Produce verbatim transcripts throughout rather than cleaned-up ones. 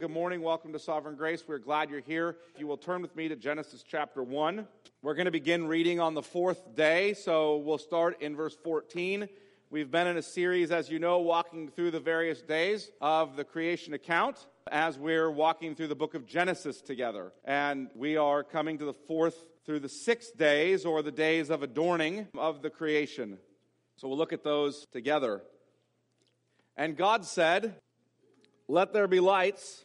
Good morning. Welcome to Sovereign Grace. We're glad you're here. If you will turn with me to Genesis chapter one. We're going to begin reading on the fourth day, so we'll start in verse fourteen. We've been in a series, as you know, walking through the various days of the creation account as we're walking through the book of Genesis together. And we are coming to the fourth through the sixth days, or the days of adorning of the creation. So we'll look at those together. And God said, "Let there be lights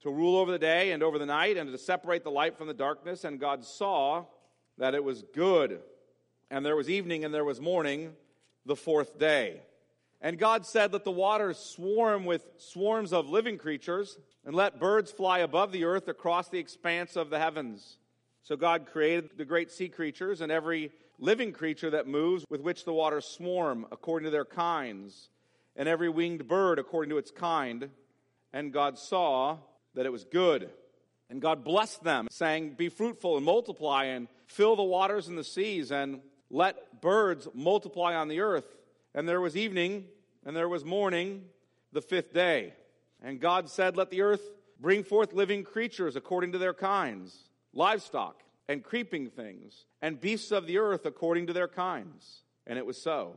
to rule over the day and over the night, and to separate the light from the darkness. And God saw that it was good. And there was evening and there was morning, the fourth day. And God said, "Let the waters swarm with swarms of living creatures, and let birds fly above the earth across the expanse of the heavens." So God created the great sea creatures and every living creature that moves, with which the waters swarm, according to their kinds, and every winged bird according to its kind. And God saw that it was good. And God blessed them, saying, "Be fruitful and multiply, and fill the waters and the seas, and let birds multiply on the earth." And there was evening, and there was morning, the fifth day. And God said, "Let the earth bring forth living creatures according to their kinds, livestock and creeping things, and beasts of the earth according to their kinds." And it was so.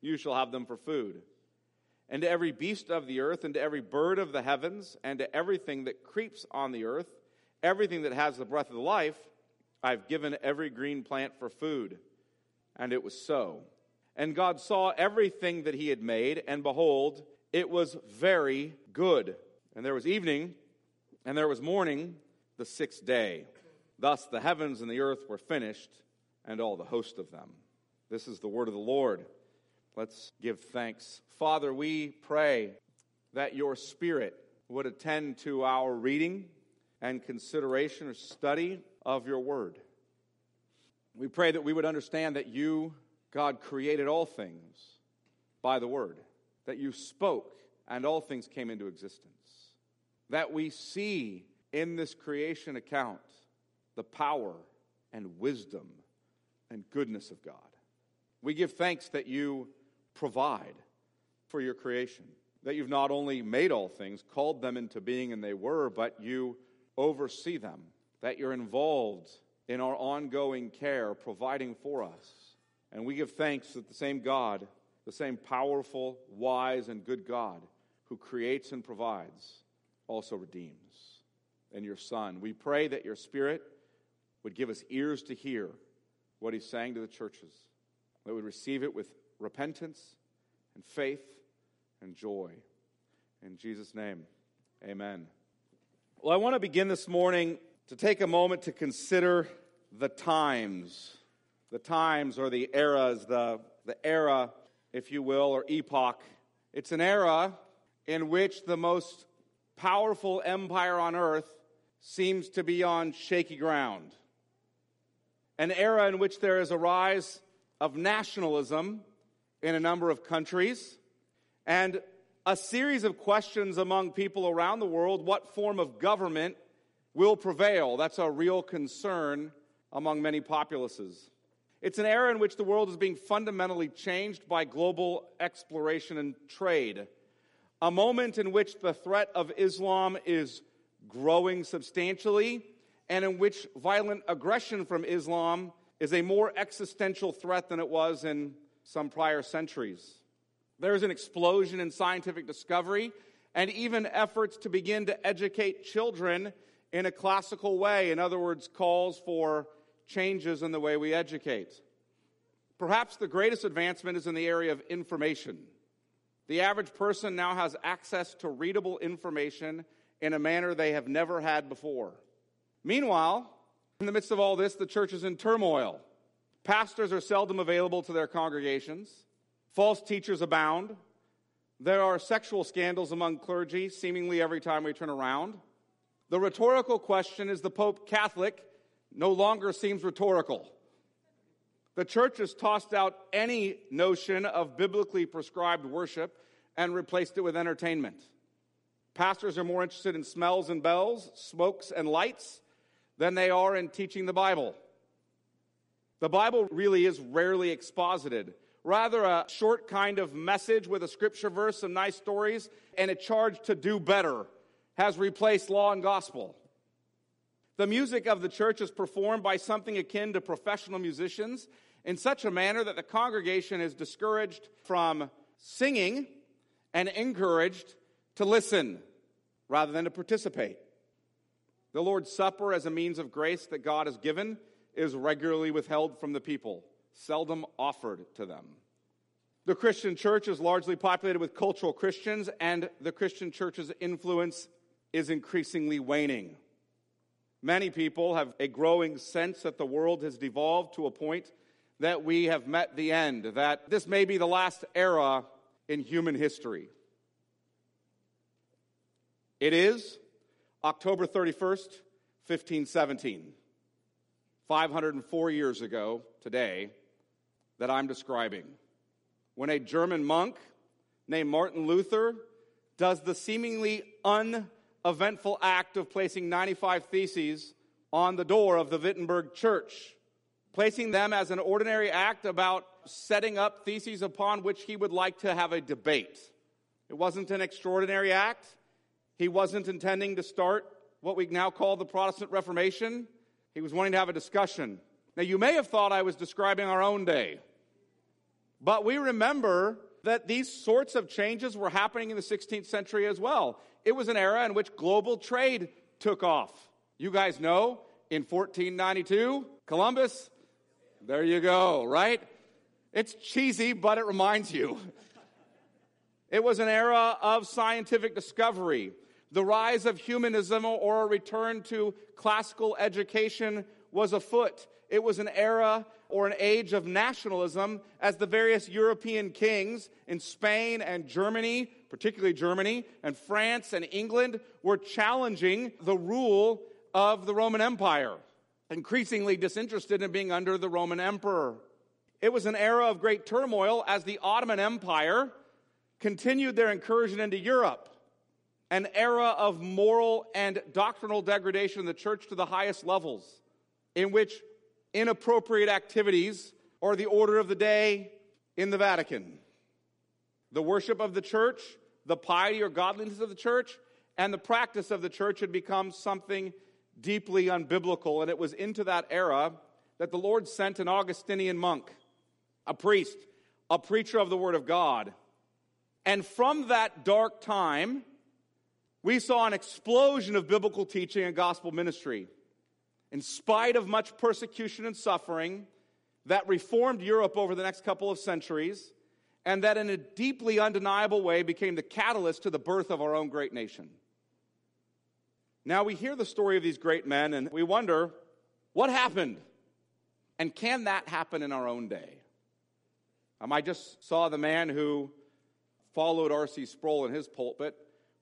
You shall have them for food. And to every beast of the earth, and to every bird of the heavens, and to everything that creeps on the earth, everything that has the breath of life, I have given every green plant for food." And it was so. And God saw everything that he had made, and behold, it was very good. And there was evening, and there was morning, the sixth day. Thus the heavens and the earth were finished, and all the host of them. This is the word of the Lord. Let's give thanks. Father, we pray that your Spirit would attend to our reading and consideration or study of your word. We pray that we would understand that you, God, created all things by the word, that you spoke and all things came into existence, that we see in this creation account the power and wisdom and goodness of God. We give thanks that you provide for your creation, that you've not only made all things, called them into being, and they were, but you oversee them, that you're involved in our ongoing care, providing for us. And we give thanks that the same God, the same powerful, wise, and good God who creates and provides also redeems, and your Son. We pray that your Spirit would give us ears to hear what he's saying to the churches, that we receive it with repentance and faith and joy. In Jesus' name, amen. Well, I want to begin this morning to take a moment to consider the times. The times, or the eras, the, the era, if you will, or epoch. It's an era in which the most powerful empire on earth seems to be on shaky ground. An era in which there is a rise of nationalism in a number of countries, and a series of questions among people around the world: what form of government will prevail? That's a real concern among many populaces. It's an era in which the world is being fundamentally changed by global exploration and trade, a moment in which the threat of Islam is growing substantially, and in which violent aggression from Islam is a more existential threat than it was in some prior centuries. There is an explosion in scientific discovery and even efforts to begin to educate children in a classical way. In other words, calls for changes in the way we educate. Perhaps the greatest advancement is in the area of information. The average person now has access to readable information in a manner they have never had before. Meanwhile, in the midst of all this, the church is in turmoil. Pastors are seldom available to their congregations. False teachers abound. There are sexual scandals among clergy seemingly every time we turn around. The rhetorical question, is the Pope Catholic, no longer seems rhetorical. The church has tossed out any notion of biblically prescribed worship and replaced it with entertainment. Pastors are more interested in smells and bells, smokes and lights, than they are in teaching the Bible. The Bible really is rarely exposited. Rather, a short kind of message with a scripture verse, some nice stories, and a charge to do better has replaced law and gospel. The music of the church is performed by something akin to professional musicians in such a manner that the congregation is discouraged from singing and encouraged to listen rather than to participate. The Lord's Supper, as a means of grace that God has given, is regularly withheld from the people, seldom offered to them. The Christian church is largely populated with cultural Christians, and the Christian church's influence is increasingly waning. Many people have a growing sense that the world has devolved to a point that we have met the end, that this may be the last era in human history. It is October thirty-first, fifteen seventeen, five hundred four years ago today, that I'm describing, when a German monk named Martin Luther does the seemingly uneventful act of placing ninety-five theses on the door of the Wittenberg Church, placing them as an ordinary act about setting up theses upon which he would like to have a debate. It wasn't an extraordinary act. He wasn't intending to start what we now call the Protestant Reformation. He was wanting to have a discussion. Now, you may have thought I was describing our own day, but we remember that these sorts of changes were happening in the sixteenth century as well. It was an era in which global trade took off. You guys know, in fourteen ninety-two, Columbus, there you go, right? It's cheesy, but it reminds you. It was an era of scientific discovery. The rise of humanism, or a return to classical education, was afoot. It was an era or an age of nationalism, as the various European kings in Spain and Germany, particularly Germany, and France and England, were challenging the rule of the Roman Empire, increasingly disinterested in being under the Roman Emperor. It was an era of great turmoil as the Ottoman Empire continued their incursion into Europe. An era of moral and doctrinal degradation in the church to the highest levels, in which inappropriate activities are the order of the day in the Vatican. The worship of the church, the piety or godliness of the church, and the practice of the church had become something deeply unbiblical, and it was into that era that the Lord sent an Augustinian monk, a priest, a preacher of the Word of God. And from that dark time, we saw an explosion of biblical teaching and gospel ministry. In spite of much persecution and suffering that reformed Europe over the next couple of centuries, and that in a deeply undeniable way became the catalyst to the birth of our own great nation. Now we hear the story of these great men, and we wonder, what happened? And can that happen in our own day? Um, I just saw the man who followed R C Sproul in his pulpit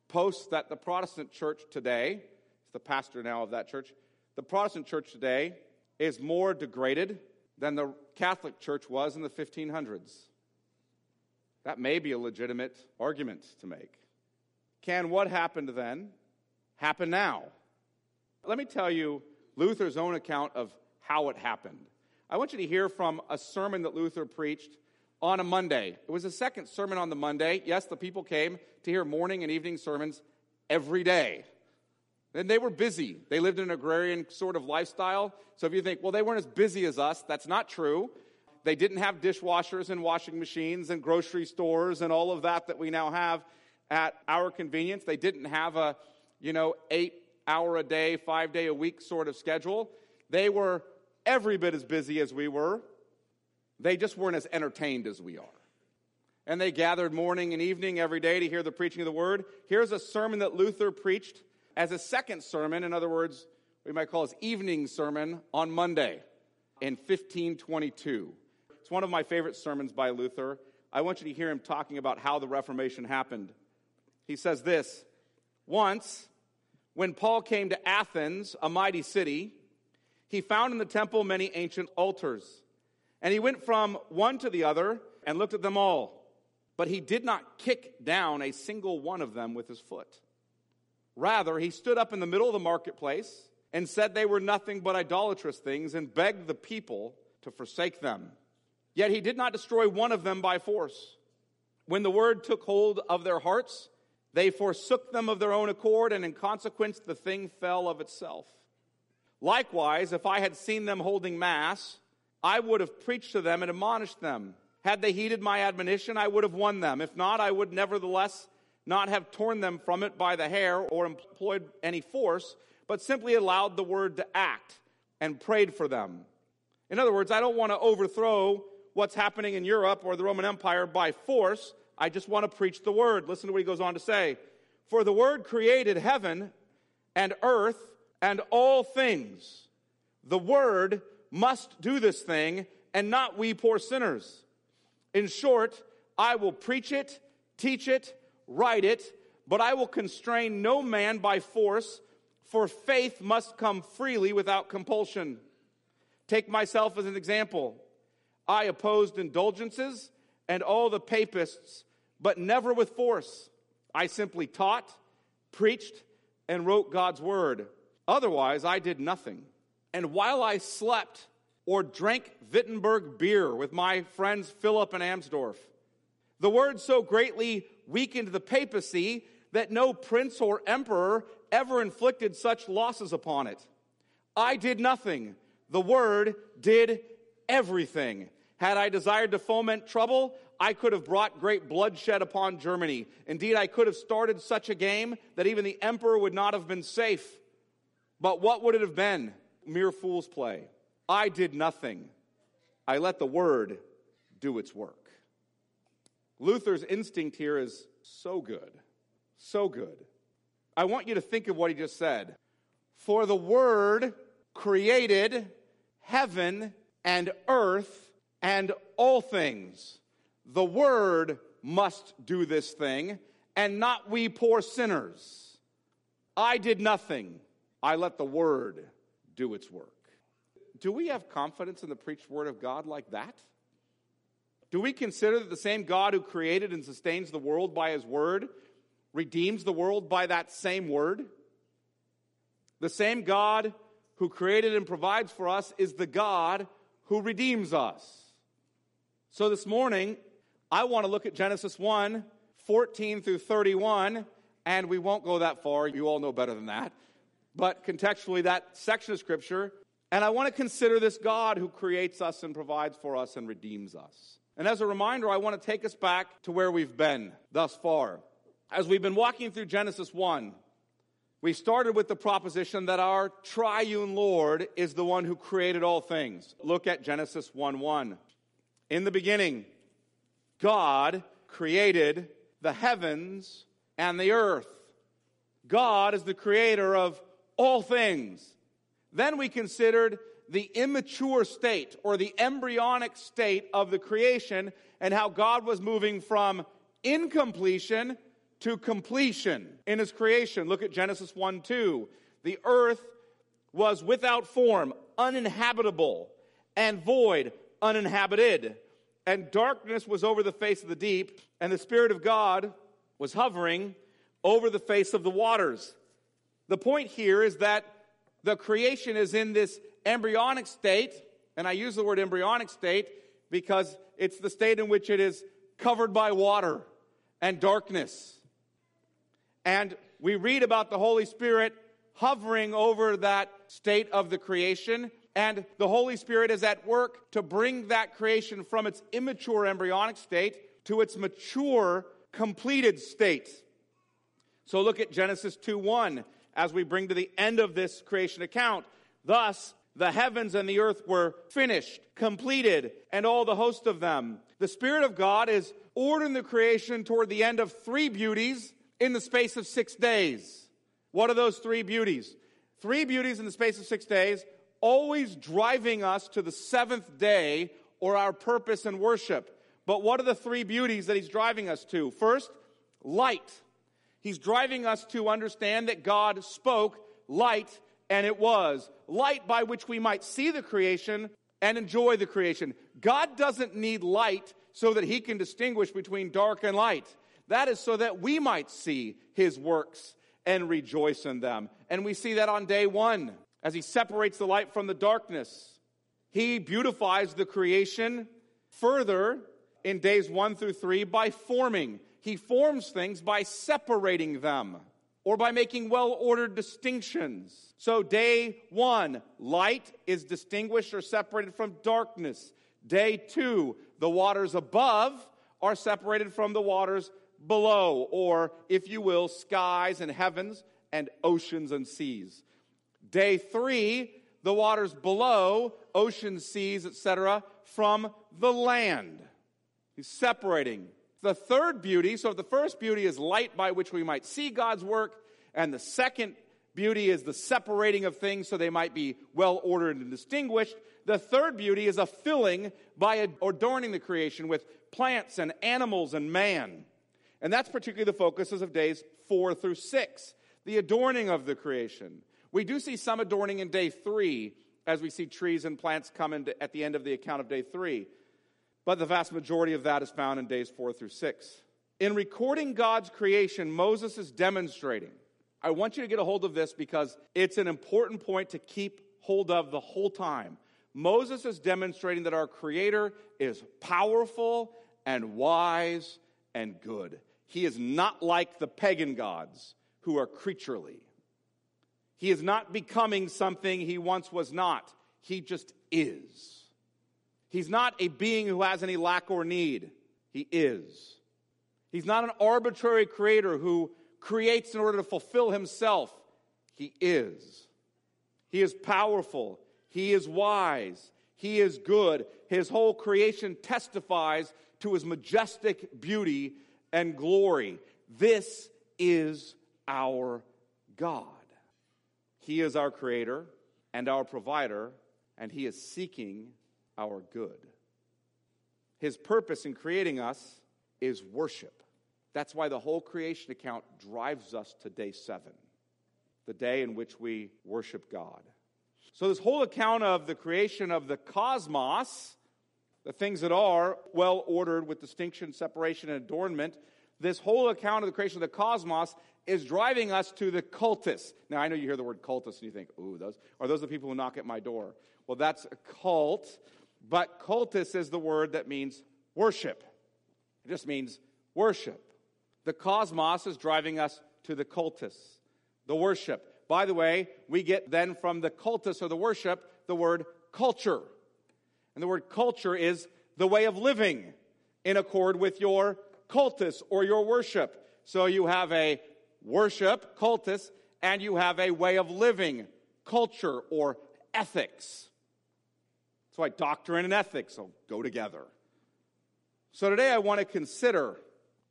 posts that the Protestant church today, it's the pastor now of that church, the Protestant church today is more degraded than the Catholic church was in the fifteen hundreds. That may be a legitimate argument to make. Can what happened then happen now? Let me tell you Luther's own account of how it happened. I want you to hear from a sermon that Luther preached on a Monday. It was the second sermon on the Monday. Yes, the people came to hear morning and evening sermons every day. And they were busy. They lived in an agrarian sort of lifestyle. So if you think, well, they weren't as busy as us, that's not true. They didn't have dishwashers and washing machines and grocery stores and all of that that we now have at our convenience. They didn't have a, you know, eight-hour-a-day, five-day-a-week sort of schedule. They were every bit as busy as we were. They just weren't as entertained as we are. And they gathered morning and evening every day to hear the preaching of the word. Here's a sermon that Luther preached as a second sermon, in other words, we might call his evening sermon on Monday in fifteen twenty-two. It's one of my favorite sermons by Luther. I want you to hear him talking about how the Reformation happened. He says this: once, when Paul came to Athens, a mighty city, he found in the temple many ancient altars. And he went from one to the other and looked at them all. But he did not kick down a single one of them with his foot. Rather, he stood up in the middle of the marketplace and said they were nothing but idolatrous things and begged the people to forsake them. Yet he did not destroy one of them by force. When the word took hold of their hearts, they forsook them of their own accord, and in consequence the thing fell of itself. Likewise, if I had seen them holding mass, I would have preached to them and admonished them. Had they heeded my admonition, I would have won them. If not, I would nevertheless not have torn them from it by the hair or employed any force, but simply allowed the word to act and prayed for them. In other words, I don't want to overthrow what's happening in Europe or the Roman Empire by force. I just want to preach the word. Listen to what he goes on to say. For the word created heaven and earth and all things. The word must do this thing, and not we poor sinners. In short, I will preach it, teach it, write it, but I will constrain no man by force, for faith must come freely without compulsion. Take myself as an example. I opposed indulgences and all the papists, but never with force. I simply taught, preached, and wrote God's word. Otherwise, I did nothing. And while I slept or drank Wittenberg beer with my friends Philip and Amsdorf, the word so greatly weakened the papacy that no prince or emperor ever inflicted such losses upon it. I did nothing. The word did everything. Had I desired to foment trouble, I could have brought great bloodshed upon Germany. Indeed, I could have started such a game that even the emperor would not have been safe. But what would it have been? Mere fool's play. I did nothing. I let the word do its work. Luther's instinct here is so good, so good. I want you to think of what he just said. For the word created heaven and earth and all things. The word must do this thing, and not we poor sinners. I did nothing. I let the word do its work. Do we have confidence in the preached word of God like that? Do we consider that the same God who created and sustains the world by his word redeems the world by that same word? The same God who created and provides for us is the God who redeems us. So this morning, I want to look at Genesis one, fourteen through thirty-one, and we won't go that far. You all know better than that. But contextually, that section of Scripture. And I want to consider this God who creates us and provides for us and redeems us. And as a reminder, I want to take us back to where we've been thus far. As we've been walking through Genesis one, we started with the proposition that our triune Lord is the one who created all things. Look at Genesis one one. In the beginning, God created the heavens and the earth. God is the creator of all things. Then we considered the immature state or the embryonic state of the creation and how God was moving from incompletion to completion in his creation. Look at Genesis one two. The earth was without form, uninhabitable, and void, uninhabited. And darkness was over the face of the deep, and the Spirit of God was hovering over the face of the waters. The point here is that the creation is in this embryonic state, and I use the word embryonic state because it's the state in which it is covered by water and darkness. And we read about the Holy Spirit hovering over that state of the creation, and the Holy Spirit is at work to bring that creation from its immature embryonic state to its mature, completed state. So look at Genesis two one as we bring to the end of this creation account. Thus, the heavens and the earth were finished, completed, and all the host of them. The Spirit of God is ordering the creation toward the end of three beauties in the space of six days. What are those three beauties? Three beauties in the space of six days, always driving us to the seventh day or our purpose in worship. But what are the three beauties that he's driving us to? First, light. He's driving us to understand that God spoke light, and it was. Light by which we might see the creation and enjoy the creation. God doesn't need light so that he can distinguish between dark and light. That is so that we might see his works and rejoice in them. And we see that on day one, as he separates the light from the darkness. He beautifies the creation further in days one through three by forming. He forms things by separating them, or by making well-ordered distinctions. So day one, light is distinguished or separated from darkness. Day two, the waters above are separated from the waters below, or, if you will, skies and heavens and oceans and seas. Day three, the waters below, oceans, seas, et cetera, from the land. He's separating. The third beauty, so the first beauty is light by which we might see God's work, and the second beauty is the separating of things so they might be well-ordered and distinguished. The third beauty is a filling by adorning the creation with plants and animals and man. And that's particularly the focuses of days four through six, the adorning of the creation. We do see some adorning in day three, as we see trees and plants come in at the end of the account of day three. But the vast majority of that is found in days four through six. In recording God's creation, Moses is demonstrating. I want you to get a hold of this because it's an important point to keep hold of the whole time. Moses is demonstrating that our Creator is powerful and wise and good. He is not like the pagan gods who are creaturely. He is not becoming something he once was not. He just is. He's not a being who has any lack or need. He is. He's not an arbitrary creator who creates in order to fulfill himself. He is. He is powerful. He is wise. He is good. His whole creation testifies to his majestic beauty and glory. This is our God. He is our creator and our provider, and he is seeking our good. His purpose in creating us is worship. That's why the whole creation account drives us to day seven, the day in which we worship God. So this whole account of the creation of the cosmos, the things that are well ordered with distinction, separation, and adornment, this whole account of the creation of the cosmos is driving us to the cultus. Now, I know you hear the word cultus and you think, ooh, those are those the people who knock at my door? Well, that's a cult. But cultus is the word that means worship. It just means worship. The cosmos is driving us to the cultus, the worship. By the way, we get then from the cultus or the worship the word culture. And the word culture is the way of living in accord with your cultus or your worship. So you have a worship, cultus, and you have a way of living, culture or ethics. That's why doctrine and ethics will go together. So today I want to consider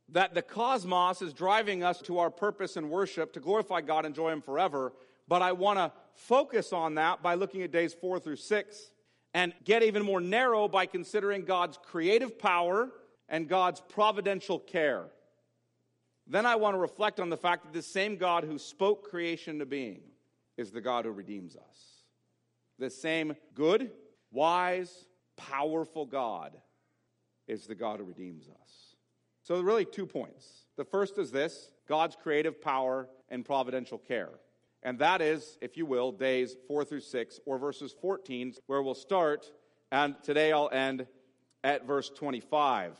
that the cosmos is driving us to our purpose in worship, to glorify God and enjoy him forever. But I want to focus on that by looking at days four through six and get even more narrow by considering God's creative power and God's providential care. Then I want to reflect on the fact that this same God who spoke creation to being is the God who redeems us. The same good, wise, powerful God is the God who redeems us. So really two points. The first is this: God's creative power and providential care. And that is, if you will, days four through six, or verses fourteen, where we'll start, and today I'll end at verse twenty-five.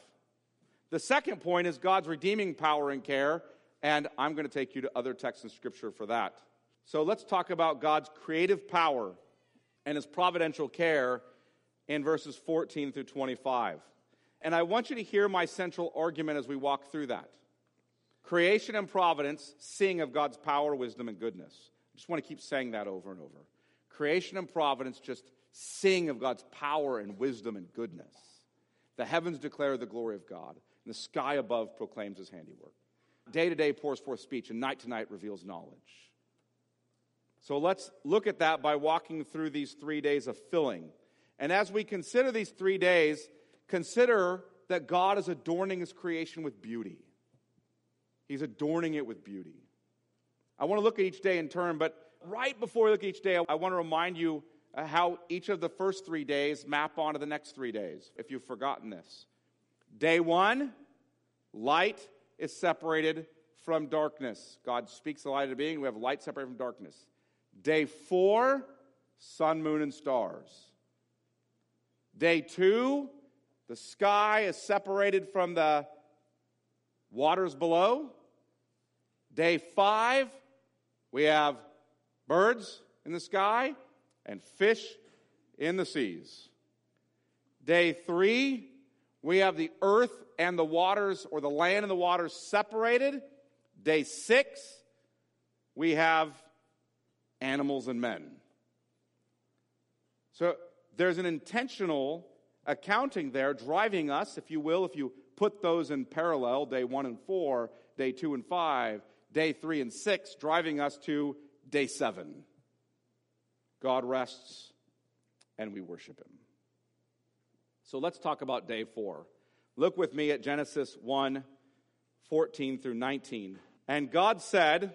The second point is God's redeeming power and care, and I'm going to take you to other texts in Scripture for that. So let's talk about God's creative power and his providential care in verses fourteen through twenty-five. And I want you to hear my central argument as we walk through that. Creation and providence, seeing of God's power, wisdom, and goodness. I just want to keep saying that over and over. Creation and providence, just seeing of God's power and wisdom and goodness. The heavens declare the glory of God, and the sky above proclaims his handiwork. Day to day pours forth speech, and night to night reveals knowledge. So let's look at that by walking through these three days of filling. And as we consider these three days, consider that God is adorning his creation with beauty. He's adorning it with beauty. I want to look at each day in turn, but right before we look at each day, I want to remind you how each of the first three days map onto the next three days, if you've forgotten this. Day one, light is separated from darkness. God speaks the light into being. We have light separated from darkness. Day four, sun, moon, and stars. Day two, the sky is separated from the waters below. Day five, we have birds in the sky and fish in the seas. Day three, we have the earth and the waters, or the land and the waters, separated. Day six, we have animals and men. So there's an intentional accounting there driving us, if you will, if you put those in parallel, day one and four, day two and five, day three and six, driving us to day seven. God rests and we worship him. So let's talk about day four. Look with me at Genesis one, fourteen through nineteen. And God said,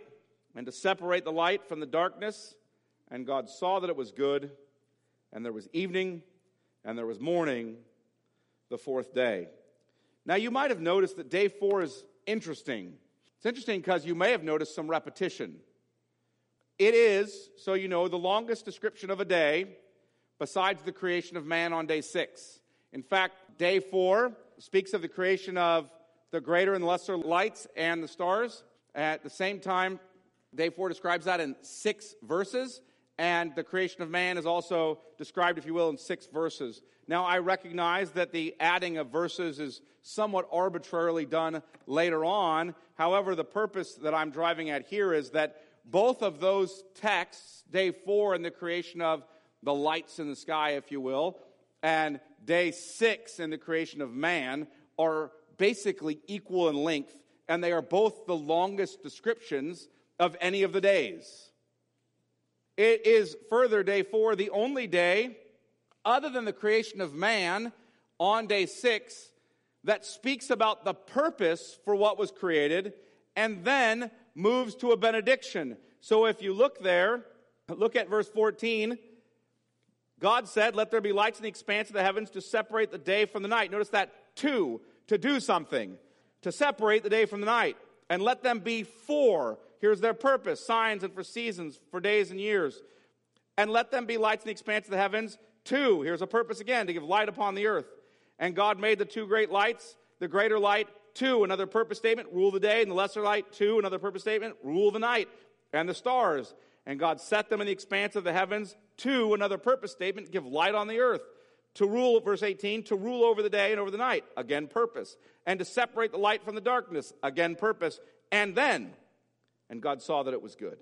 and to separate the light from the darkness. And God saw that it was good, and there was evening, and there was morning, the fourth day. Now, you might have noticed that day four is interesting. It's interesting because you may have noticed some repetition. It is, so you know, the longest description of a day besides the creation of man on day six. In fact, day four speaks of the creation of the greater and lesser lights and the stars. At the same time, day four describes that in six verses. And the creation of man is also described, if you will, in six verses. Now, I recognize that the adding of verses is somewhat arbitrarily done later on. However, the purpose that I'm driving at here is that both of those texts, day four and the creation of the lights in the sky, if you will, and day six and the creation of man, are basically equal in length, and they are both the longest descriptions of any of the days. It is further, day four, the only day, other than the creation of man on day six, that speaks about the purpose for what was created and then moves to a benediction. So if you look there, look at verse fourteen. God said, "Let there be lights in the expanse of the heavens to separate the day from the night." Notice that two, to do something, to separate the day from the night. "And let them be for," here's their purpose, "signs and for seasons, for days and years. And let them be lights in the expanse of the heavens." Two, here's a purpose again, to give light upon the earth. And God made the two great lights, the greater light, two, another purpose statement, rule the day, and the lesser light, two, another purpose statement, rule the night, and the stars. And God set them in the expanse of the heavens, two, another purpose statement, give light on the earth. To rule, verse eighteen, to rule over the day and over the night, again purpose. And to separate the light from the darkness, again purpose. And then, and God saw that it was good.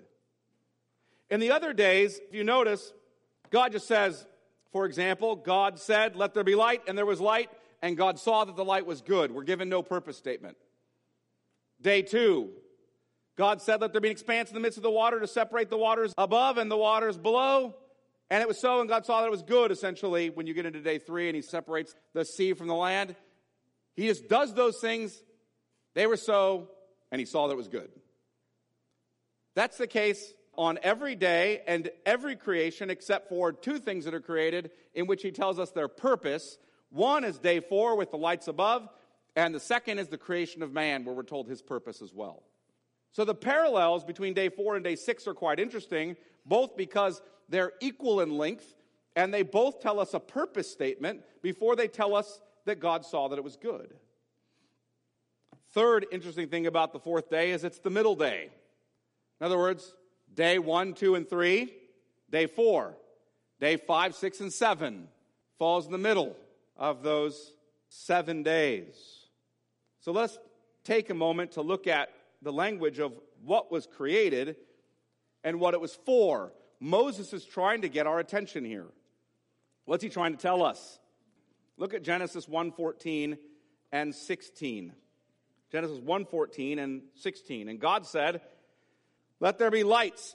In the other days, if you notice, God just says, for example, God said, "Let there be light," and there was light, and God saw that the light was good. We're given no purpose statement. Day two, God said, let there be an expanse in the midst of the water to separate the waters above and the waters below. And it was so, and God saw that it was good, essentially, when you get into day three and he separates the sea from the land. He just does those things. They were so, and he saw that it was good. That's the case on every day and every creation except for two things that are created in which he tells us their purpose. One is day four with the lights above, and the second is the creation of man, where we're told his purpose as well. So the parallels between day four and day six are quite interesting, both because they're equal in length, and they both tell us a purpose statement before they tell us that God saw that it was good. Third interesting thing about the fourth day is it's the middle day. In other words, day one, two, and three, day four, day five, six, and seven falls in the middle of those seven days. So let's take a moment to look at the language of what was created and what it was for. Moses is trying to get our attention here. What's he trying to tell us? Look at Genesis one fourteen and sixteen. Genesis one fourteen and sixteen. And God said, let there be lights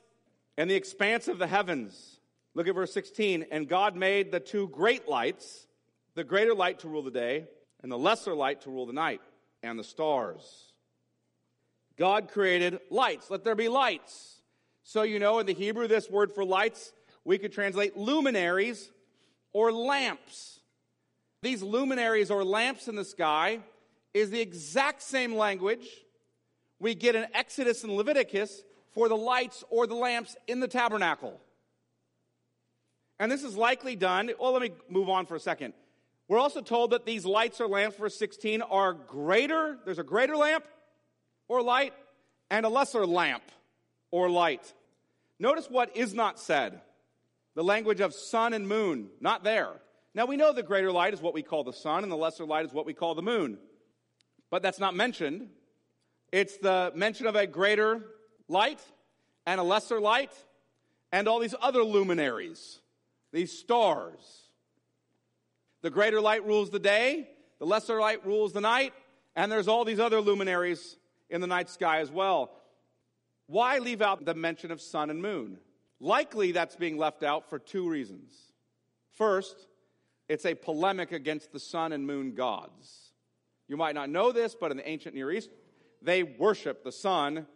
in the expanse of the heavens. Look at verse sixteen. And God made the two great lights, the greater light to rule the day, and the lesser light to rule the night, and the stars. God created lights. Let there be lights. So you know in the Hebrew, this word for lights, we could translate luminaries or lamps. These luminaries or lamps in the sky is the exact same language we get in Exodus and Leviticus for the lights or the lamps in the tabernacle. And this is likely done. Well, let me move on for a second. We're also told that these lights or lamps, verse sixteen, are greater. There's a greater lamp or light, and a lesser lamp or light. Notice what is not said. The language of sun and moon, not there. Now we know the greater light is what we call the sun, and the lesser light is what we call the moon. But that's not mentioned. It's the mention of a greater light and a lesser light and all these other luminaries, these stars. The greater light rules the day, the lesser light rules the night, and there's all these other luminaries in the night sky as well. Why leave out the mention of sun and moon? Likely that's being left out for two reasons. First, it's a polemic against the sun and moon gods. You might not know this, but in the ancient Near East, they worship the sun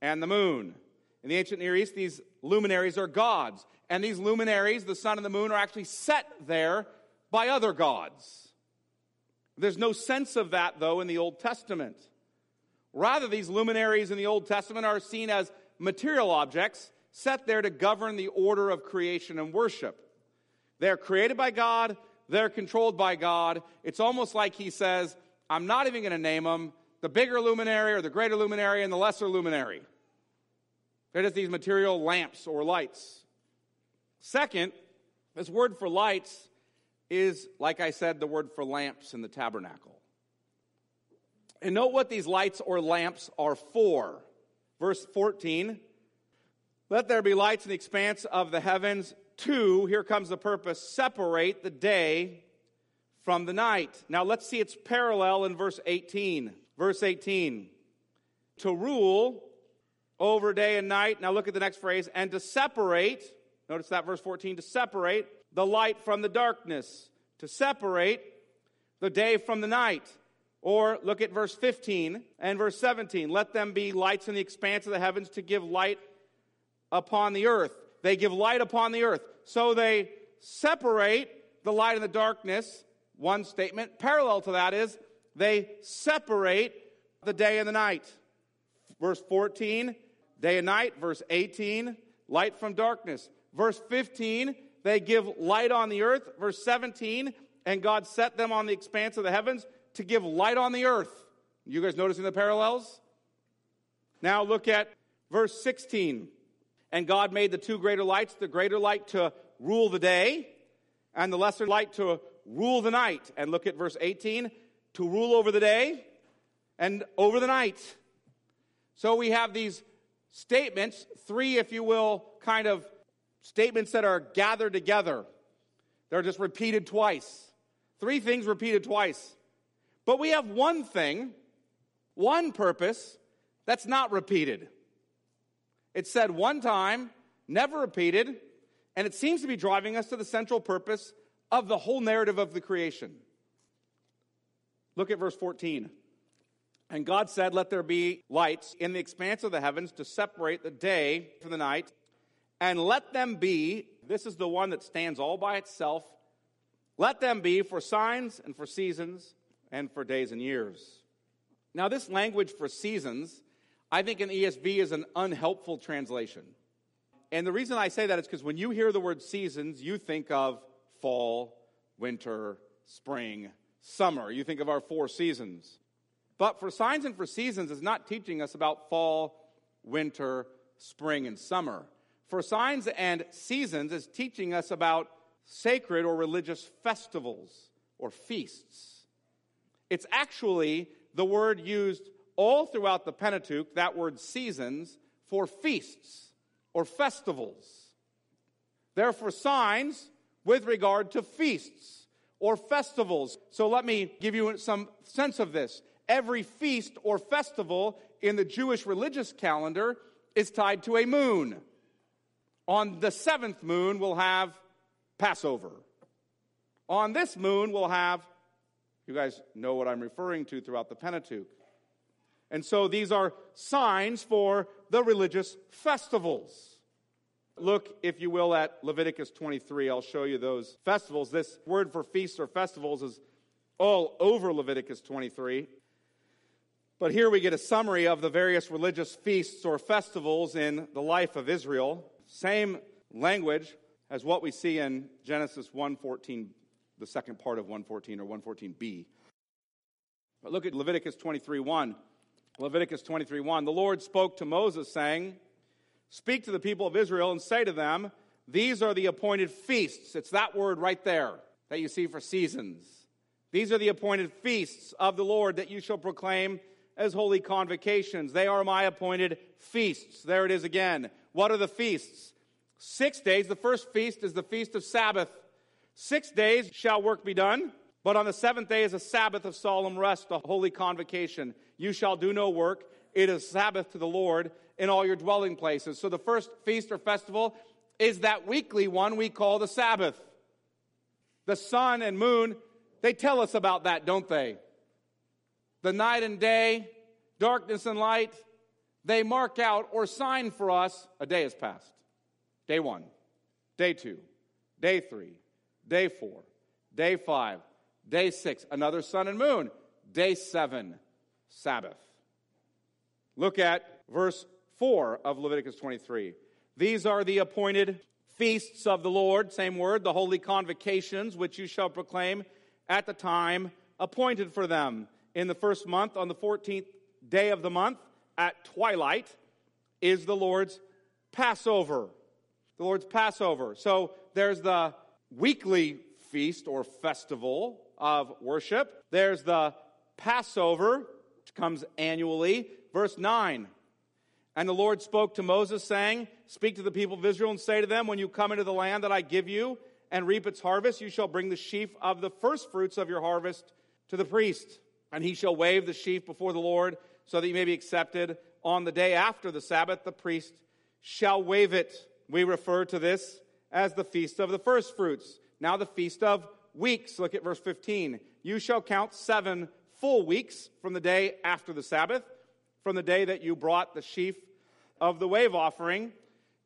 and the moon. In the ancient Near East, these luminaries are gods. And these luminaries, the sun and the moon, are actually set there by other gods. There's no sense of that, though, in the Old Testament. Rather, these luminaries in the Old Testament are seen as material objects set there to govern the order of creation and worship. They're created by God. They're controlled by God. It's almost like he says, I'm not even going to name them, the bigger luminary or the greater luminary and the lesser luminary. They're just these material lamps or lights. Second, this word for lights is, like I said, the word for lamps in the tabernacle. And note what these lights or lamps are for. Verse fourteen, let there be lights in the expanse of the heavens. Two, here comes the purpose, separate the day from the night. Now let's see its parallel in verse eighteen. Verse eighteen, to rule over day and night. Now look at the next phrase, and to separate, notice that verse fourteen, to separate the light from the darkness, to separate the day from the night. Or look at verse fifteen and verse seventeen. Let them be lights in the expanse of the heavens to give light upon the earth. They give light upon the earth. So they separate the light and the darkness. One statement parallel to that is they separate the day and the night. Verse fourteen, day and night. Verse eighteen, light from darkness. Verse fifteen, they give light on the earth. Verse seventeen, and God set them on the expanse of the heavens to give light on the earth. You guys noticing the parallels? Now look at verse sixteen. And God made the two greater lights, the greater light to rule the day, and the lesser light to rule the night. And look at verse eighteen, to rule over the day and over the night. So we have these statements, three, if you will, kind of statements that are gathered together. They're just repeated twice. Three things repeated twice. But we have one thing, one purpose, that's not repeated. It's said one time, never repeated, and it seems to be driving us to the central purpose of the whole narrative of the creation. Look at verse fourteen. And God said, let there be lights in the expanse of the heavens to separate the day from the night, and let them be, this is the one that stands all by itself, let them be for signs and for seasons and for days and years. Now this language for seasons, I think in the E S V is an unhelpful translation. And the reason I say that is because when you hear the word seasons, you think of fall, winter, spring, summer. You think of our four seasons. But for signs and for seasons is not teaching us about fall, winter, spring, and summer. For signs and seasons is teaching us about sacred or religious festivals or feasts. It's actually the word used all throughout the Pentateuch, that word seasons, for feasts or festivals. They're for signs with regard to feasts or festivals. So let me give you some sense of this. Every feast or festival in the Jewish religious calendar is tied to a moon. On the seventh moon, we'll have Passover. On this moon, we'll have, you guys know what I'm referring to throughout the Pentateuch. And so these are signs for the religious festivals. Look, if you will, at Leviticus twenty-three. I'll show you those festivals. This word for feasts or festivals is all over Leviticus twenty-three. But here we get a summary of the various religious feasts or festivals in the life of Israel. Same language as what we see in Genesis one fourteen, the second part of one fourteen or one fourteen b. But look at Leviticus twenty-three one. Leviticus twenty-three one, the Lord spoke to Moses, saying, speak to the people of Israel and say to them, these are the appointed feasts. It's that word right there that you see for seasons. These are the appointed feasts of the Lord that you shall proclaim as holy convocations. They are my appointed feasts. There it is again. What are the feasts? Six days. The first feast is the feast of Sabbath. Six days shall work be done, but on the seventh day is a Sabbath of solemn rest, a holy convocation. You shall do no work. It is Sabbath to the Lord in all your dwelling places. So the first feast or festival is that weekly one we call the Sabbath. The sun and moon, they tell us about that, don't they? The night and day, darkness and light, they mark out or sign for us a day has passed. Day one, day two, day three, day four, day five, day six, another sun and moon. Day seven, Sabbath. Look at verse four of Leviticus twenty-three. These are the appointed feasts of the Lord, same word, the holy convocations, which you shall proclaim at the time appointed for them. In the first month, on the fourteenth day of the month, at twilight, is the Lord's Passover. The Lord's Passover. So there's the weekly feast or festival of worship. There's the Passover, which comes annually. Verse nine, and the Lord spoke to Moses, saying, speak to the people of Israel and say to them, when you come into the land that I give you and reap its harvest, you shall bring the sheaf of the first fruits of your harvest to the priest. And he shall wave the sheaf before the Lord so that you may be accepted. On the day after the Sabbath, the priest shall wave it. We refer to this as the feast of the first fruits. Now the feast of weeks. Look at verse fifteen. You shall count seven full weeks from the day after the Sabbath, from the day that you brought the sheaf of the wave offering.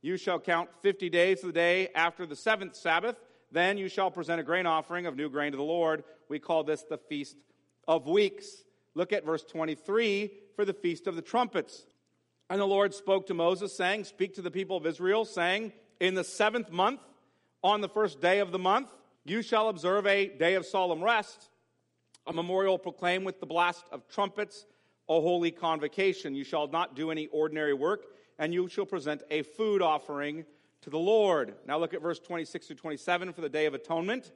You shall count fifty days to the day after the seventh Sabbath. Then you shall present a grain offering of new grain to the Lord. We call this the Feast of Weeks. Look at verse twenty-three for the Feast of the Trumpets. And the Lord spoke to Moses, saying, speak to the people of Israel, saying, in the seventh month, on the first day of the month, you shall observe a day of solemn rest, a memorial proclaimed with the blast of trumpets, a holy convocation. You shall not do any ordinary work, and you shall present a food offering to the Lord. Now look at verse twenty-six to twenty-seven for the Day of Atonement.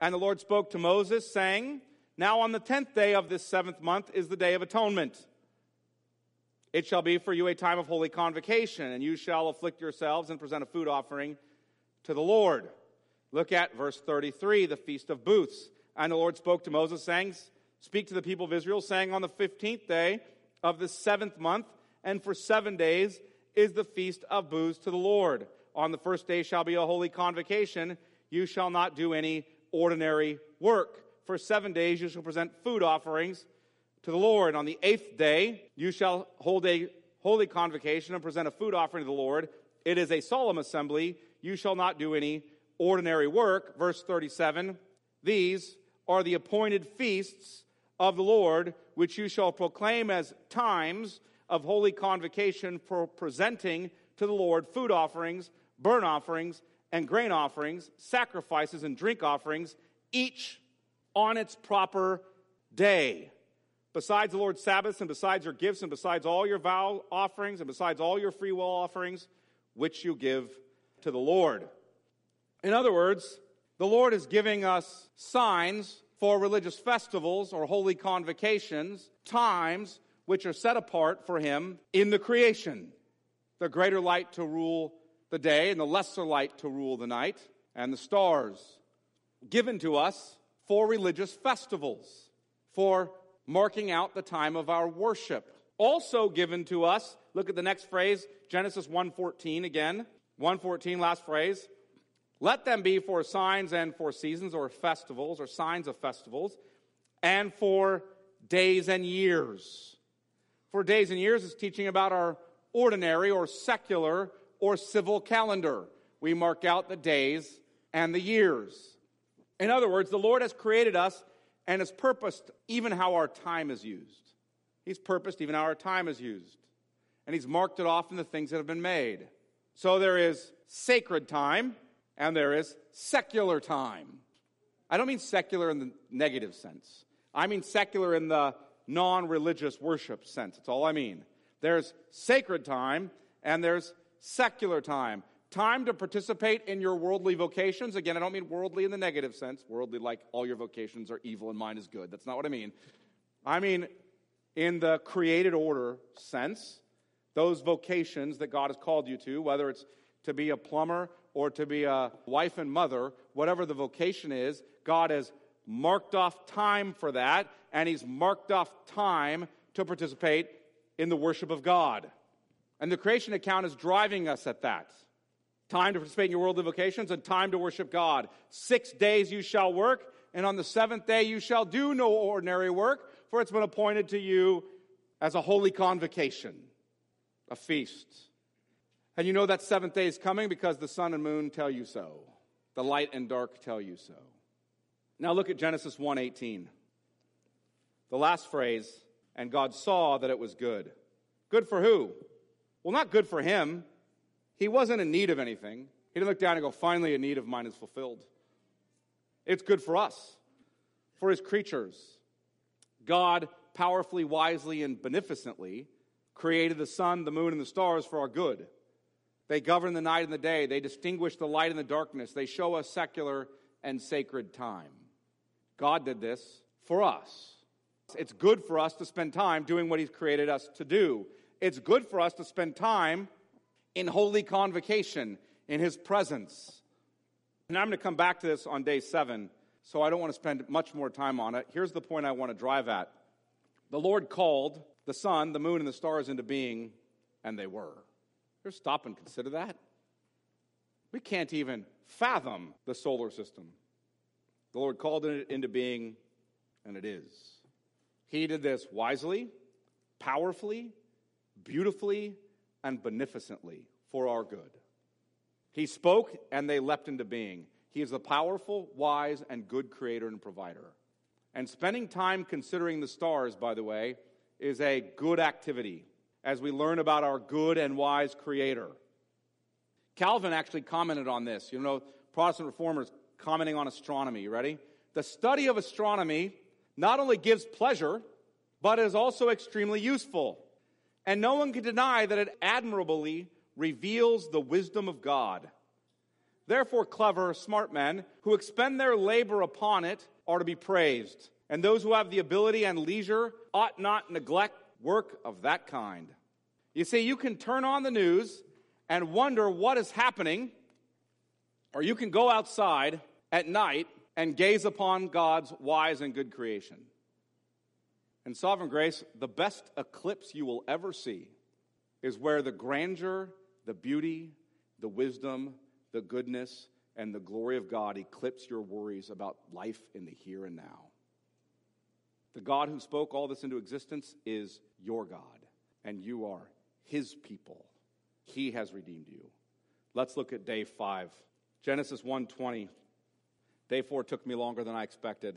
And the Lord spoke to Moses, saying, now on the tenth day of this seventh month is the Day of Atonement. It shall be for you a time of holy convocation, and you shall afflict yourselves and present a food offering to the Lord. Look at verse thirty-three, the Feast of Booths. And the Lord spoke to Moses, saying, speak to the people of Israel, saying, on the fifteenth day of the seventh month, and for seven days, is the feast of booths to the Lord. On the first day shall be a holy convocation. You shall not do any ordinary work. For seven days you shall present food offerings to the Lord. On the eighth day you shall hold a holy convocation and present a food offering to the Lord. It is a solemn assembly. You shall not do any ordinary work. Verse thirty-seven, these are the appointed feasts of the Lord, which you shall proclaim as times of holy convocation for presenting to the Lord food offerings, burnt offerings, and grain offerings, sacrifices and drink offerings, each on its proper day. Besides the Lord's Sabbaths, and besides your gifts, and besides all your vow offerings, and besides all your free will offerings, which you give to the Lord. In other words, the Lord is giving us signs for religious festivals or holy convocations, times which are set apart for him in the creation. The greater light to rule the day, and the lesser light to rule the night, and the stars given to us for religious festivals, for marking out the time of our worship. Also given to us, look at the next phrase, Genesis one fourteen again, one fourteen, last phrase. Let them be for signs and for seasons, or festivals, or signs of festivals, and for days and years. For days and years is teaching about our ordinary or secular or civil calendar. We mark out the days and the years. In other words, the Lord has created us and has purposed even how our time is used. He's purposed even how our time is used. And he's marked it off in the things that have been made. So there is sacred time and there is secular time. I don't mean secular in the negative sense. I mean secular in the non-religious worship sense. That's all I mean. There's sacred time and there's secular time. Time to participate in your worldly vocations. Again, I don't mean worldly in the negative sense. Worldly like all your vocations are evil and mine is good. That's not what I mean. I mean in the created order sense, those vocations that God has called you to, whether it's to be a plumber or to be a wife and mother, whatever the vocation is, God has marked off time for that, and he's marked off time to participate in the worship of God. And the creation account is driving us at that. Time to participate in your worldly vocations and time to worship God. Six days you shall work, and on the seventh day you shall do no ordinary work, for it's been appointed to you as a holy convocation, a feast. And you know that seventh day is coming because the sun and moon tell you so. The light and dark tell you so. Now look at Genesis one eighteen. The last phrase, and God saw that it was good. Good for who? Well, not good for him. He wasn't in need of anything. He didn't look down and go, finally a need of mine is fulfilled. It's good for us, for his creatures. God powerfully, wisely, and beneficently created the sun, the moon, and the stars for our good. They govern the night and the day. They distinguish the light and the darkness. They show us secular and sacred time. God did this for us. It's good for us to spend time doing what he's created us to do. It's good for us to spend time in holy convocation, in his presence. And I'm going to come back to this on day seven, so I don't want to spend much more time on it. Here's the point I want to drive at. The Lord called the sun, the moon, and the stars into being, and they were. Just stop and consider that. We can't even fathom the solar system. The Lord called it into being, and it is. He did this wisely, powerfully, beautifully, and beneficently for our good. He spoke, and they leapt into being. He is the powerful, wise, and good creator and provider. And spending time considering the stars, by the way, is a good activity as we learn about our good and wise creator. Calvin actually commented on this. You know, Protestant Reformers commenting on astronomy. You ready? The study of astronomy not only gives pleasure, but is also extremely useful. And no one can deny that it admirably reveals the wisdom of God. Therefore, clever, smart men who expend their labor upon it are to be praised. And those who have the ability and leisure ought not neglect work of that kind. You see, you can turn on the news and wonder what is happening, or you can go outside at night and gaze upon God's wise and good creation. In Sovereign Grace, the best eclipse you will ever see is where the grandeur, the beauty, the wisdom, the goodness, and the glory of God eclipse your worries about life in the here and now. The God who spoke all this into existence is your God, and you are his people. He has redeemed you. Let's look at day five. Genesis one twenty. Day four took me longer than I expected.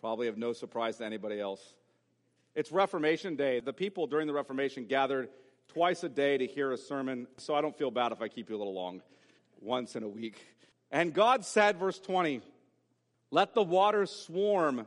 Probably of no surprise to anybody else. It's Reformation Day. The people during the Reformation gathered twice a day to hear a sermon, so I don't feel bad if I keep you a little long, once in a week. And God said, verse twenty, let the waters swarm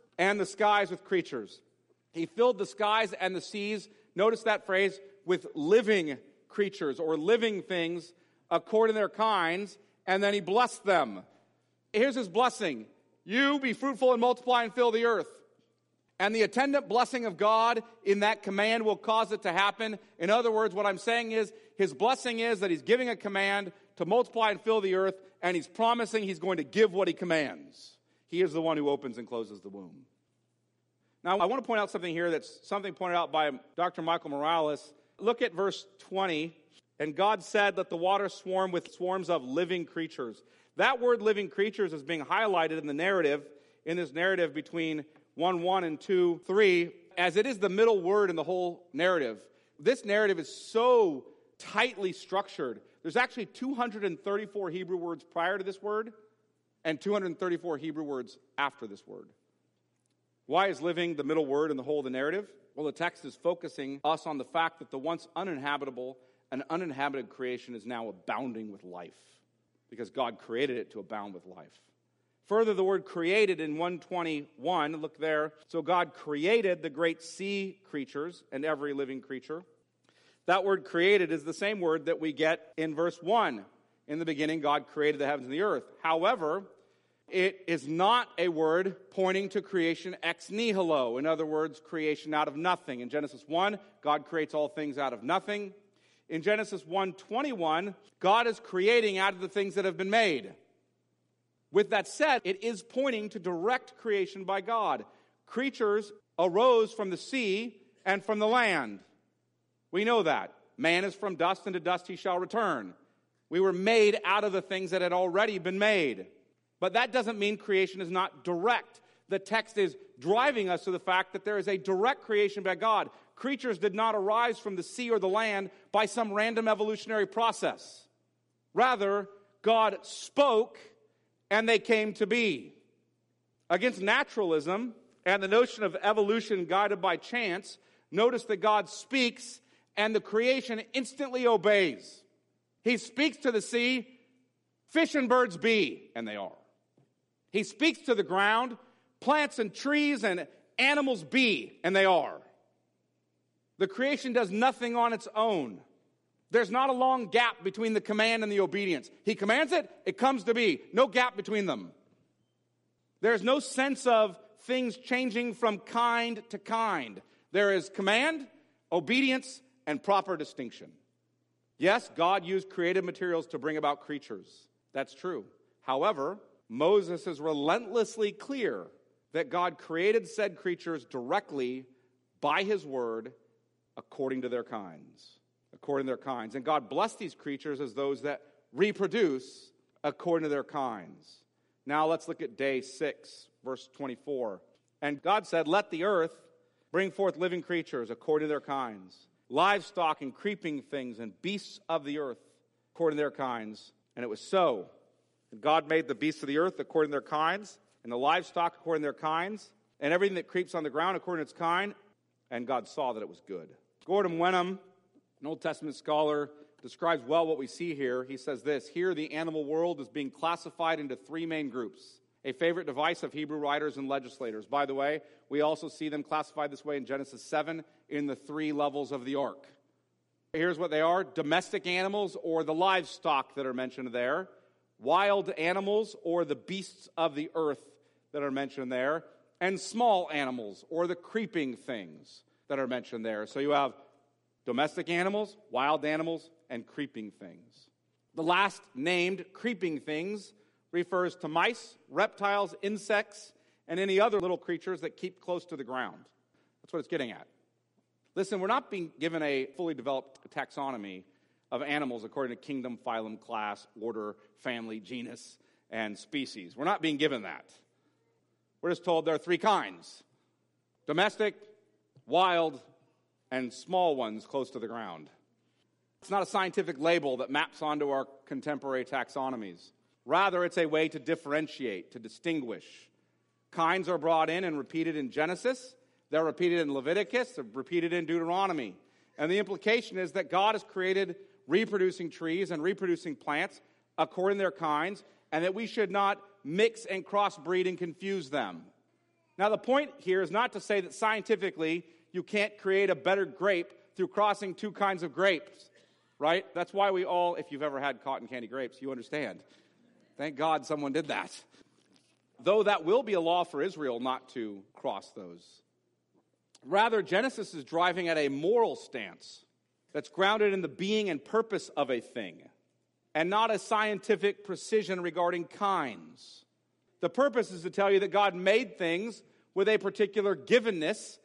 and the skies with creatures. He filled the skies and the seas, notice that phrase, with living creatures or living things according to their kinds, and then he blessed them. Here's his blessing. You be fruitful and multiply and fill the earth. And the attendant blessing of God in that command will cause it to happen. In other words, what I'm saying is, his blessing is that he's giving a command to multiply and fill the earth, and he's promising he's going to give what he commands. He is the one who opens and closes the womb. Now, I want to point out something here that's something pointed out by Doctor Michael Morales. Look at verse twenty. And God said, let the waters swarm with swarms of living creatures. That word living creatures is being highlighted in the narrative, in this narrative between one one and two three, as it is the middle word in the whole narrative. This narrative is so tightly structured. There's actually two hundred thirty-four Hebrew words prior to this word and two hundred thirty-four Hebrew words after this word. Why is living the middle word in the whole of the narrative? Well, the text is focusing us on the fact that the once uninhabitable and uninhabited creation is now abounding with life, because God created it to abound with life. Further, the word created in one twenty-one, look there. So God created the great sea creatures and every living creature. That word created is the same word that we get in verse one. In the beginning, God created the heavens and the earth. However, it is not a word pointing to creation ex nihilo. In other words, creation out of nothing. In Genesis one, God creates all things out of nothing. In Genesis one twenty-one, God is creating out of the things that have been made. With that said, it is pointing to direct creation by God. Creatures arose from the sea and from the land. We know that. Man is from dust, and to dust he shall return. We were made out of the things that had already been made. But that doesn't mean creation is not direct. The text is driving us to the fact that there is a direct creation by God. Creatures did not arise from the sea or the land by some random evolutionary process. Rather, God spoke, and they came to be. Against naturalism and the notion of evolution guided by chance, notice that God speaks, and the creation instantly obeys. He speaks to the sea, fish and birds be, and they are. He speaks to the ground, plants and trees and animals be, and they are. The creation does nothing on its own. There's not a long gap between the command and the obedience. He commands it, it comes to be. No gap between them. There's no sense of things changing from kind to kind. There is command, obedience, and proper distinction. Yes, God used creative materials to bring about creatures. That's true. However, Moses is relentlessly clear that God created said creatures directly by his word according to their kinds. According to their kinds. And God blessed these creatures as those that reproduce according to their kinds. Now let's look at day six, verse twenty-four. And God said, let the earth bring forth living creatures according to their kinds, livestock and creeping things and beasts of the earth according to their kinds. And it was so. And God made the beasts of the earth according to their kinds, and the livestock according to their kinds, and everything that creeps on the ground according to its kind. And God saw that it was good. Gordon Wenham, an Old Testament scholar, describes well what we see here. He says this, here the animal world is being classified into three main groups, a favorite device of Hebrew writers and legislators. By the way, we also see them classified this way in Genesis seven in the three levels of the ark. Here's what they are: domestic animals, or the livestock that are mentioned there, wild animals, or the beasts of the earth that are mentioned there, and small animals, or the creeping things that are mentioned there. So you have domestic animals, wild animals, and creeping things. The last named, creeping things, refers to mice, reptiles, insects, and any other little creatures that keep close to the ground. That's what it's getting at. Listen, we're not being given a fully developed taxonomy of animals according to kingdom, phylum, class, order, family, genus, and species. We're not being given that. We're just told there are three kinds: domestic, wild, and small ones close to the ground. It's not a scientific label that maps onto our contemporary taxonomies. Rather, it's a way to differentiate, to distinguish. Kinds are brought in and repeated in Genesis. They're repeated in Leviticus. They're repeated in Deuteronomy. And the implication is that God has created reproducing trees and reproducing plants according to their kinds, and that we should not mix and crossbreed and confuse them. Now, the point here is not to say that scientifically you can't create a better grape through crossing two kinds of grapes, right? That's why we all, if you've ever had cotton candy grapes, you understand. Thank God someone did that. Though that will be a law for Israel not to cross those. Rather, Genesis is driving at a moral stance that's grounded in the being and purpose of a thing, and not a scientific precision regarding kinds. The purpose is to tell you that God made things with a particular givenness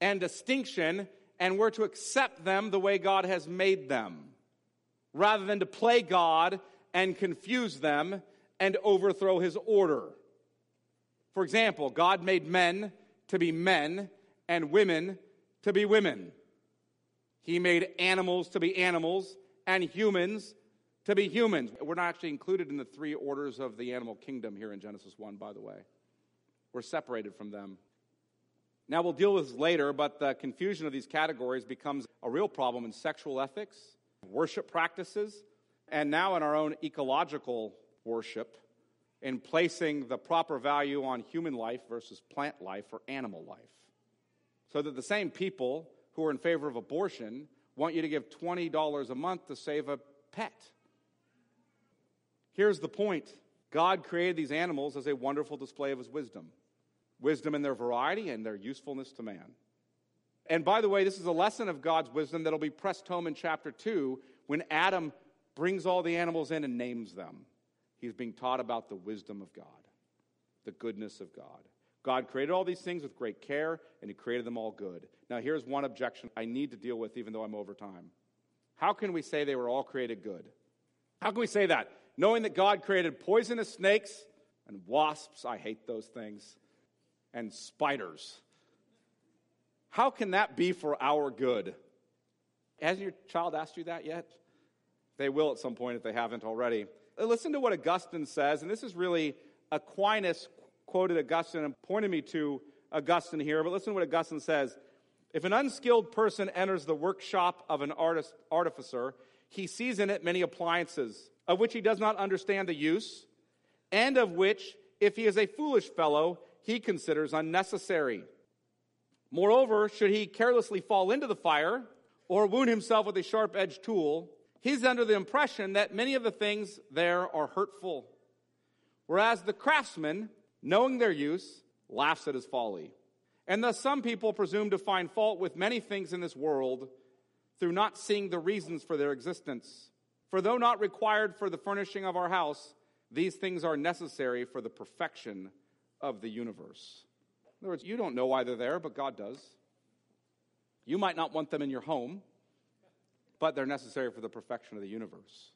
and distinction, and we're to accept them the way God has made them, rather than to play God and confuse them and overthrow his order. For example, God made men to be men and women to be women. He made animals to be animals and humans to be humans. We're not actually included in the three orders of the animal kingdom here in Genesis one, by the way. We're separated from them. Now, we'll deal with this later, but the confusion of these categories becomes a real problem in sexual ethics, worship practices, and now in our own ecological worship, in placing the proper value on human life versus plant life or animal life. So that the same people who are in favor of abortion want you to give twenty dollars a month to save a pet. Here's the point. God created these animals as a wonderful display of his wisdom. Wisdom in their variety and their usefulness to man. And by the way, this is a lesson of God's wisdom that'll be pressed home in chapter two when Adam brings all the animals in and names them. He's being taught about the wisdom of God, the goodness of God. God created all these things with great care, and he created them all good. Now, here's one objection I need to deal with, even though I'm over time. How can we say they were all created good? How can we say that? Knowing that God created poisonous snakes and wasps, I hate those things, and spiders. How can that be for our good? Hasn't your child asked you that yet? They will at some point if they haven't already. Listen to what Augustine says, and this is really Aquinas quoted Augustine and pointed me to Augustine here, but listen to what Augustine says. If an unskilled person enters the workshop of an artist, artificer, he sees in it many appliances, of which he does not understand the use, and of which, if he is a foolish fellow, he considers unnecessary. Moreover, should he carelessly fall into the fire, or wound himself with a sharp-edged tool, he's under the impression that many of the things there are hurtful, whereas the craftsman, knowing their use, laughs at his folly. And thus some people presume to find fault with many things in this world through not seeing the reasons for their existence. For though not required for the furnishing of our house, these things are necessary for the perfection of the universe. In other words, you don't know why they're there, but God does. You might not want them in your home, but they're necessary for the perfection of the universe.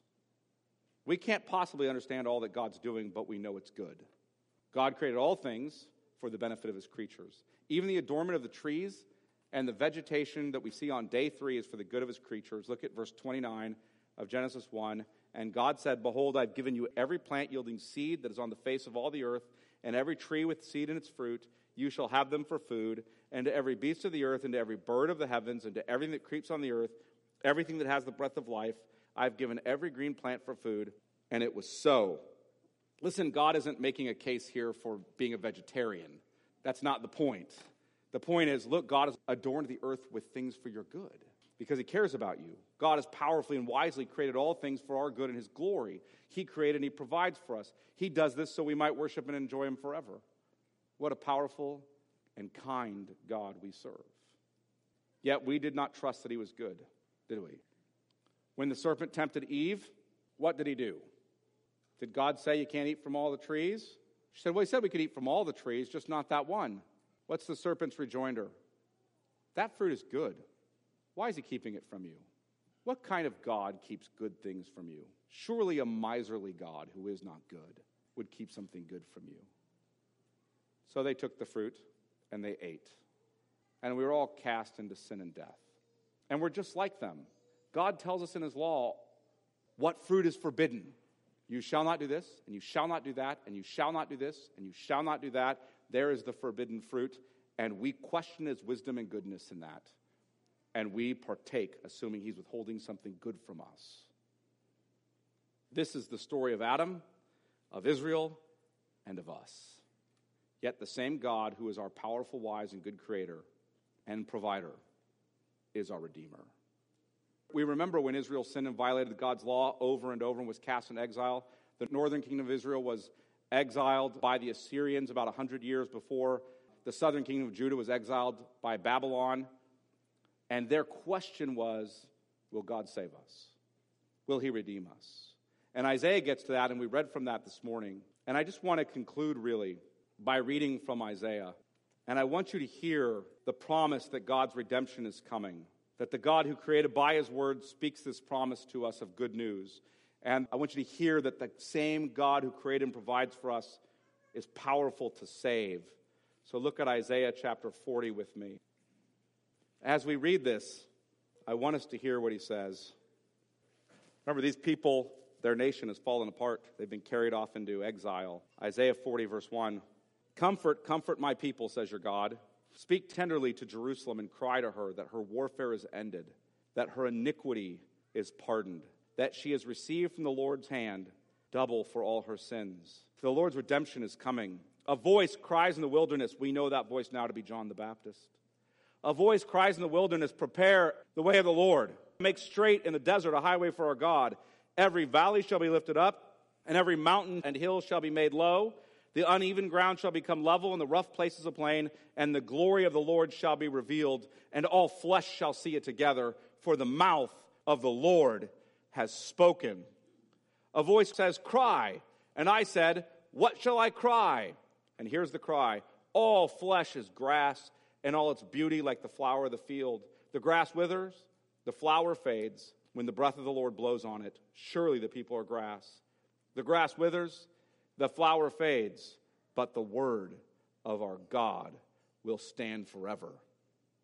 We can't possibly understand all that God's doing, but we know it's good. God created all things for the benefit of his creatures. Even the adornment of the trees and the vegetation that we see on day three is for the good of his creatures. Look at verse twenty-nine of Genesis one. And God said, "Behold, I've given you every plant yielding seed that is on the face of all the earth, and every tree with seed in its fruit. You shall have them for food. And to every beast of the earth, and to every bird of the heavens, and to everything that creeps on the earth, everything that has the breath of life, I've given every green plant for food." And it was so. Listen, God isn't making a case here for being a vegetarian. That's not the point. The point is, look, God has adorned the earth with things for your good. because he cares about you. God has powerfully and wisely created all things for our good and his glory. He created and he provides for us. He does this so we might worship and enjoy him forever. What a powerful and kind God we serve. Yet we did not trust that he was good, did we? When the serpent tempted Eve, what did he do? Did God say you can't eat from all the trees? She said, well, he said we could eat from all the trees, just not that one. What's the serpent's rejoinder? That fruit is good. Why is he keeping it from you? What kind of God keeps good things from you? Surely a miserly God who is not good would keep something good from you. So they took the fruit and they ate. And we were all cast into sin and death. And we're just like them. God tells us in his law what fruit is forbidden. You shall not do this, and you shall not do that, and you shall not do this, and you shall not do that. There is the forbidden fruit, and we question his wisdom and goodness in that. And we partake, assuming he's withholding something good from us. This is the story of Adam, of Israel, and of us. Yet the same God who is our powerful, wise, and good creator and provider is our Redeemer. We remember when Israel sinned and violated God's law over and over and was cast in exile. The northern kingdom of Israel was exiled by the Assyrians about one hundred years before. The southern kingdom of Judah was exiled by Babylon. And their question was, will God save us? Will he redeem us? And Isaiah gets to that, and we read from that this morning. And I just want to conclude, really, by reading from Isaiah. And I want you to hear the promise that God's redemption is coming. That the God who created by his word speaks this promise to us of good news. And I want you to hear that the same God who created and provides for us is powerful to save. So look at Isaiah chapter forty with me. As we read this, I want us to hear what he says. Remember, these people, their nation has fallen apart. They've been carried off into exile. Isaiah forty, verse one. Comfort, comfort my people, says your God. Speak tenderly to Jerusalem and cry to her that her warfare is ended, that her iniquity is pardoned, that she has received from the Lord's hand double for all her sins. The Lord's redemption is coming. A voice cries in the wilderness. We know that voice now to be John the Baptist. A voice cries in the wilderness, prepare the way of the Lord. Make straight in the desert a highway for our God. Every valley shall be lifted up, and every mountain and hill shall be made low. The uneven ground shall become level, and the rough places a plain, and the glory of the Lord shall be revealed, and all flesh shall see it together, for the mouth of the Lord has spoken. A voice says, cry. And I said, what shall I cry? And here's the cry. All flesh is grass, and all its beauty like the flower of the field. The grass withers, the flower fades, when the breath of the Lord blows on it. Surely the people are grass. The grass withers, the flower fades, but the word of our God will stand forever.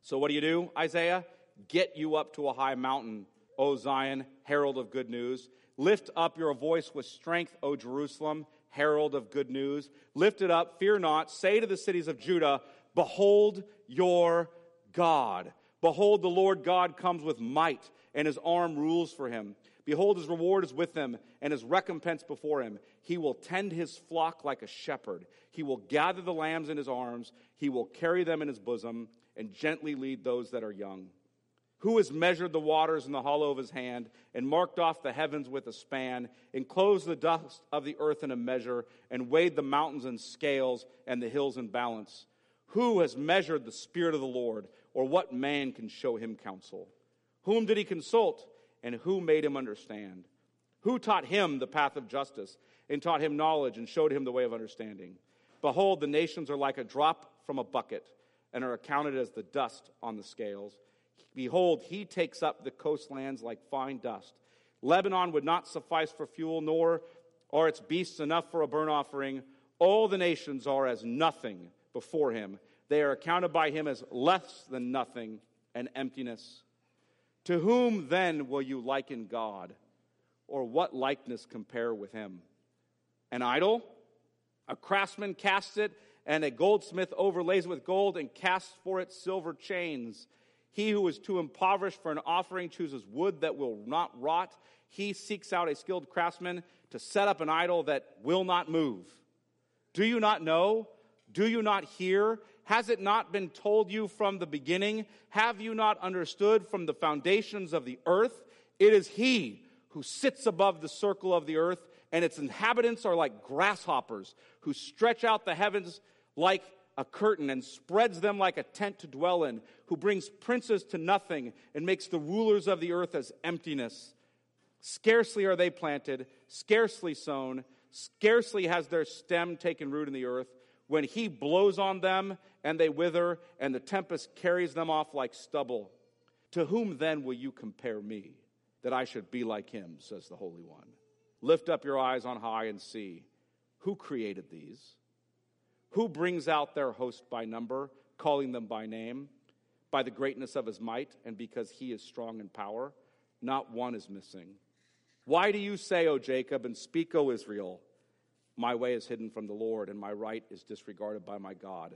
So what do you do, Isaiah? Get you up to a high mountain, O Zion, herald of good news. Lift up your voice with strength, O Jerusalem, herald of good news. Lift it up, fear not. Say to the cities of Judah, behold your God. Behold, the Lord God comes with might, and his arm rules for him. Behold, his reward is with him, and his recompense before him. He will tend his flock like a shepherd. He will gather the lambs in his arms. He will carry them in his bosom, and gently lead those that are young. Who has measured the waters in the hollow of his hand, and marked off the heavens with a span, enclosed the dust of the earth in a measure, and weighed the mountains in scales, and the hills in balance? Who has measured the Spirit of the Lord, or what man can show him counsel? Whom did he consult, and who made him understand? Who taught him the path of justice, and taught him knowledge, and showed him the way of understanding? Behold, the nations are like a drop from a bucket, and are accounted as the dust on the scales. Behold, he takes up the coastlands like fine dust. Lebanon would not suffice for fuel, nor are its beasts enough for a burnt offering. All the nations are as nothing before him. They are accounted by him as less than nothing and emptiness. To whom then will you liken God, or what likeness compare with him? An idol? A craftsman casts it, and a goldsmith overlays it with gold and casts for it silver chains. He who is too impoverished for an offering chooses wood that will not rot. He seeks out a skilled craftsman to set up an idol that will not move. Do you not know? Do you not hear? Has it not been told you from the beginning? Have you not understood from the foundations of the earth? It is he who sits above the circle of the earth, and its inhabitants are like grasshoppers, who stretch out the heavens like a curtain and spreads them like a tent to dwell in, who brings princes to nothing and makes the rulers of the earth as emptiness. Scarcely are they planted, scarcely sown, scarcely has their stem taken root in the earth, when he blows on them and they wither, and the tempest carries them off like stubble. To whom then will you compare me, that I should be like him, says the Holy One? Lift up your eyes on high and see, who created these? Who brings out their host by number, calling them by name, by the greatness of his might, and because he is strong in power? Not one is missing. Why do you say, O Jacob, and speak, O Israel, my way is hidden from the Lord, and my right is disregarded by my God?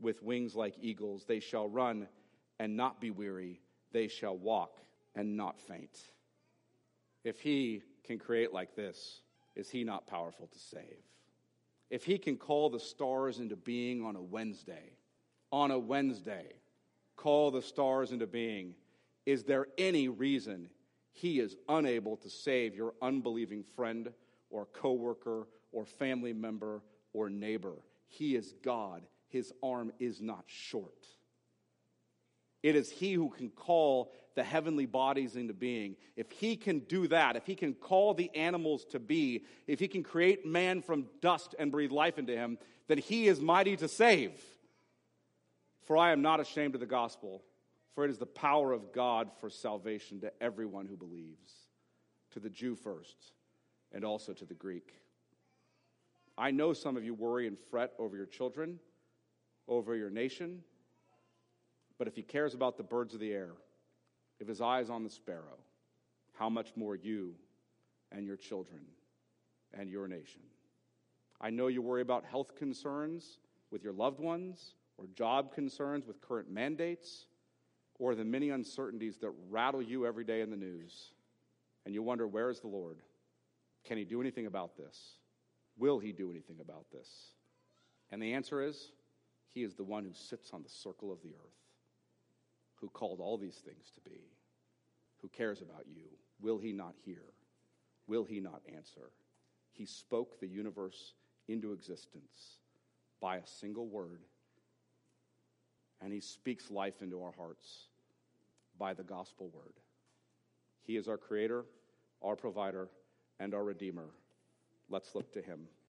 with wings like eagles. They shall run and not be weary. They shall walk and not faint. If he can create like this, is he not powerful to save? If he can call the stars into being on a Wednesday, on a Wednesday, call the stars into being, is there any reason he is unable to save your unbelieving friend or coworker or family member or neighbor? He is God. His arm is not short. It is he who can call the heavenly bodies into being. If he can do that, if he can call the animals to be, if he can create man from dust and breathe life into him, then he is mighty to save. For I am not ashamed of the gospel, for it is the power of God for salvation to everyone who believes, to the Jew first, and also to the Greek. I know some of you worry and fret over your children, over your nation, but if he cares about the birds of the air, if his eye is on the sparrow, how much more you and your children and your nation? I know you worry about health concerns with your loved ones, or job concerns with current mandates, or the many uncertainties that rattle you every day in the news. And you wonder, where is the Lord? Can he do anything about this? Will he do anything about this? And the answer is, he is the one who sits on the circle of the earth, who called all these things to be, who cares about you. Will he not hear? Will he not answer? He spoke the universe into existence by a single word, and he speaks life into our hearts by the gospel word. He is our creator, our provider, and our redeemer. Let's look to him.